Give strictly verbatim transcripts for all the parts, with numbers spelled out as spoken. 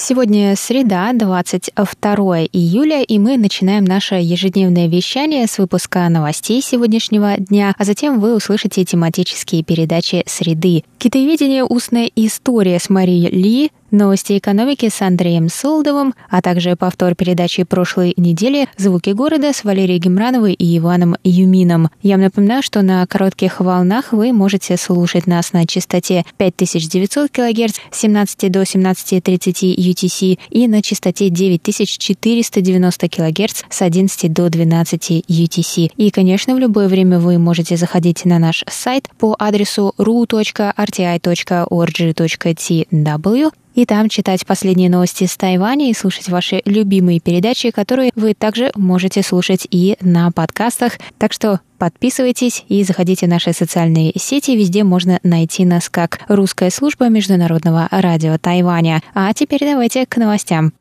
Сегодня среда, двадцать второе июля, и мы начинаем наше ежедневное вещание с выпуска новостей сегодняшнего дня, а затем вы услышите тематические передачи «Среды». Китаеведение, устная история с Марией Ли, новости экономики с Андреем Солдовым, а также повтор передачи прошлой недели «Звуки города» с Валерией Гемрановой и Иваном Юмином. Я вам напоминаю, что на коротких волнах вы можете слушать нас на частоте пять тысяч девятьсот килогерц с семнадцати до семнадцати тридцати ю ти си и на частоте девять тысяч четыреста девяносто килогерц с одиннадцати до двенадцати ю ти си. И, конечно, в любое время вы можете заходить на наш сайт по адресу эр у точка эр ти ай точка орг точка ти дабл ю и там читать последние новости с Тайваня и слушать ваши любимые передачи, которые вы также можете слушать и на подкастах. Так что подписывайтесь и заходите в наши социальные сети. Везде можно найти нас как «Русская служба Международного радио Тайваня». А теперь давайте к новостям.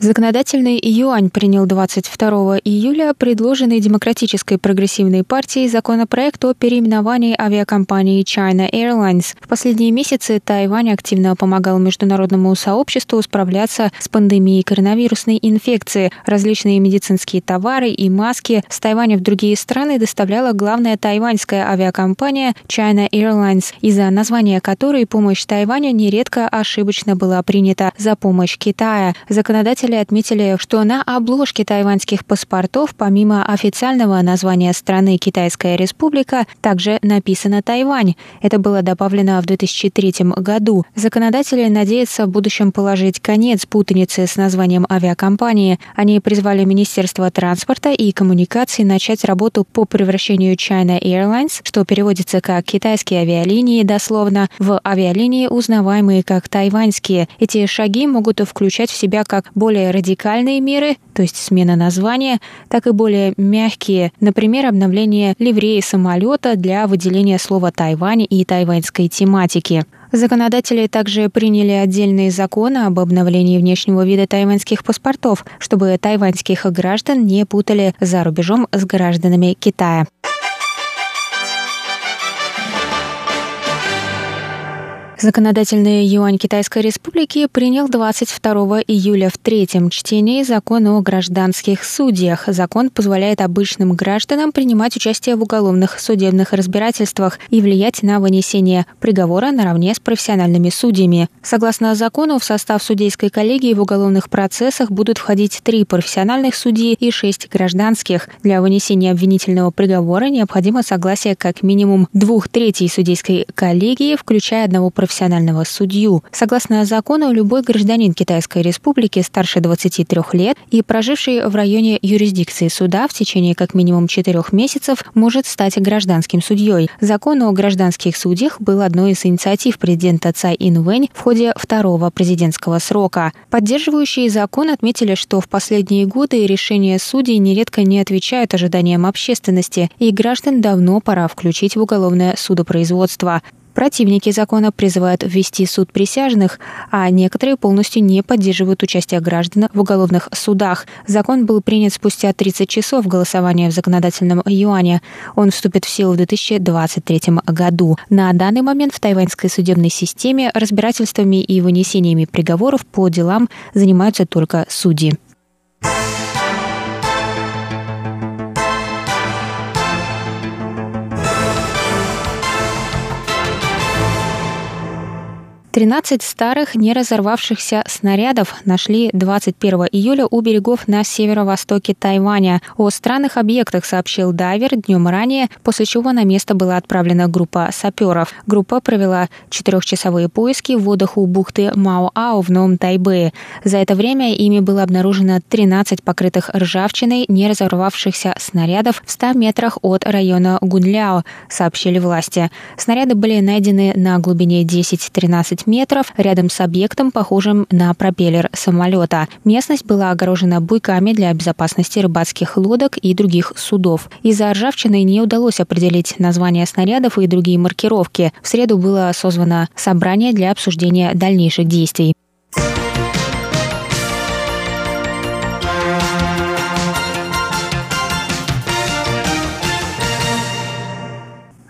Законодательный юань принял двадцать второго июля предложенный Демократической прогрессивной партией законопроект о переименовании авиакомпании China Airlines. В последние месяцы Тайвань активно помогал международному сообществу справляться с пандемией коронавирусной инфекции. Различные медицинские товары и маски с Тайваня в другие страны доставляла главная тайваньская авиакомпания China Airlines, из-за названия которой помощь Тайваню нередко ошибочно была принята за помощь Китая. Законодатель отметили, что на обложке тайваньских паспортов, помимо официального названия страны Китайская Республика, также написано «Тайвань». Это было добавлено в две тысячи третьем году. Законодатели надеются в будущем положить конец путанице с названием авиакомпании. Они призвали Министерство транспорта и коммуникаций начать работу по превращению China Airlines, что переводится как «китайские авиалинии» дословно, в авиалинии, узнаваемые как «тайваньские». Эти шаги могут включать в себя как более радикальные меры, то есть смена названия, так и более мягкие, например, обновление ливреи самолета для выделения слова «Тайвань» и тайваньской тематики. Законодатели также приняли отдельные законы об обновлении внешнего вида тайваньских паспортов, чтобы тайваньских граждан не путали за рубежом с гражданами Китая. Законодательный юань Китайской Республики принял двадцать второго июля в третьем чтении закон о гражданских судьях. Закон позволяет обычным гражданам принимать участие в уголовных судебных разбирательствах и влиять на вынесение приговора наравне с профессиональными судьями. Согласно закону, в состав судейской коллегии в уголовных процессах будут входить три профессиональных судьи и шесть гражданских. Для вынесения обвинительного приговора необходимо согласие как минимум двух третей судейской коллегии, включая одного профессионального профессионального судью. Согласно закону, любой гражданин Китайской Республики старше двадцати трёх лет и проживший в районе юрисдикции суда в течение как минимум четырёх месяцев может стать гражданским судьей. Закон о гражданских судьях был одной из инициатив президента Цай Инвэнь в ходе второго президентского срока. Поддерживающие закон отметили, что в последние годы решения судей нередко не отвечают ожиданиям общественности, и граждан давно пора включить в уголовное судопроизводство. Противники закона призывают ввести суд присяжных, а некоторые полностью не поддерживают участие граждан в уголовных судах. Закон был принят спустя тридцать часов голосования в законодательном юане. Он вступит в силу в две тысячи двадцать третьем году. На данный момент в тайваньской судебной системе разбирательствами и вынесениями приговоров по делам занимаются только судьи. тринадцать старых не разорвавшихся снарядов нашли двадцать первого июля у берегов на северо-востоке Тайваня. О странных объектах сообщил дайвер днем ранее, после чего на место была отправлена группа саперов. Группа провела четырехчасовые поиски в водах у бухты Маоао в Новом Тайбэе. За это время ими было обнаружено тринадцать покрытых ржавчиной не разорвавшихся снарядов в ста метрах от района Гунляо, сообщили власти. Снаряды были найдены на глубине десять-тринадцать метров рядом с объектом, похожим на пропеллер самолета. Местность была огорожена буйками для безопасности рыбацких лодок и других судов. Из-за ржавчины не удалось определить название снарядов и другие маркировки. В среду было созвано собрание для обсуждения дальнейших действий.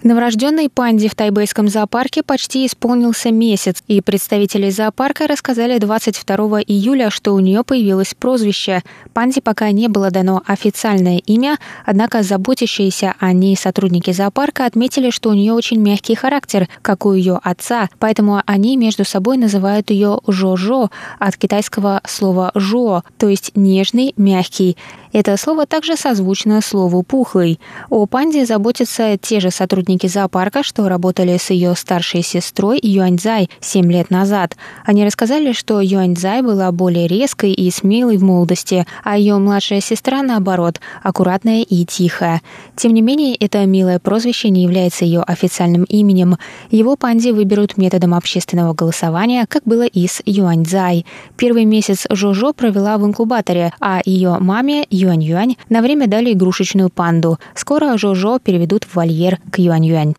Новорожденной панде в тайбэйском зоопарке почти исполнился месяц, и представители зоопарка рассказали двадцать второго июля, что у нее появилось прозвище. Панде пока не было дано официальное имя, однако заботящиеся о ней сотрудники зоопарка отметили, что у нее очень мягкий характер, как у ее отца, поэтому они между собой называют ее «жо-жо» от китайского слова «жо», то есть «нежный», «мягкий». Это слово также созвучно слову «пухлый». О панде заботятся те же сотрудники зоопарка, что работали с ее старшей сестрой Юаньцзай семь лет назад. Они рассказали, что Юаньцзай была более резкой и смелой в молодости, а ее младшая сестра, наоборот, аккуратная и тихая. Тем не менее, это милое прозвище не является ее официальным именем. Его панде выберут методом общественного голосования, как было и с Юаньцзай. Первый месяц Жо-Жо провела в инкубаторе, а ее маме – Юань-Юань на время дали игрушечную панду. Скоро Жо-Жо переведут в вольер к Юань-Юань.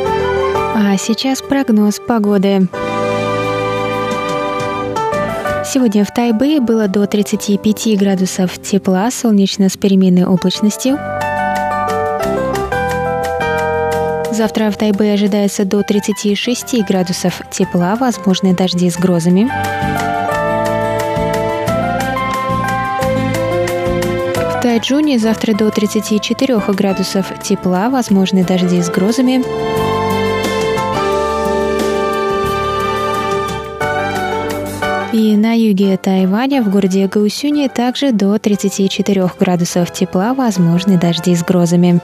А сейчас прогноз погоды. Сегодня в Тайбэе было до тридцати пяти градусов тепла, солнечно с переменной облачностью. Завтра в Тайбэе ожидается до тридцати шести градусов тепла, возможны дожди с грозами. В Тайчжуне завтра до тридцати четырёх градусов тепла, возможны дожди с грозами. И на юге Тайваня, в городе Гаосюне, также до тридцати четырёх градусов тепла, возможны дожди с грозами.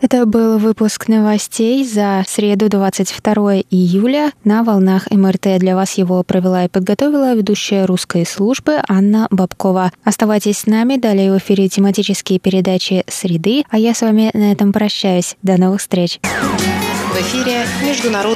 Это был выпуск новостей за среду двадцать второго июля. На волнах МРТ для вас его провела и подготовила ведущая русской службы Анна Бобкова. Оставайтесь с нами, далее в эфире тематические передачи «Среды», а я с вами на этом прощаюсь. До новых встреч. В эфире международный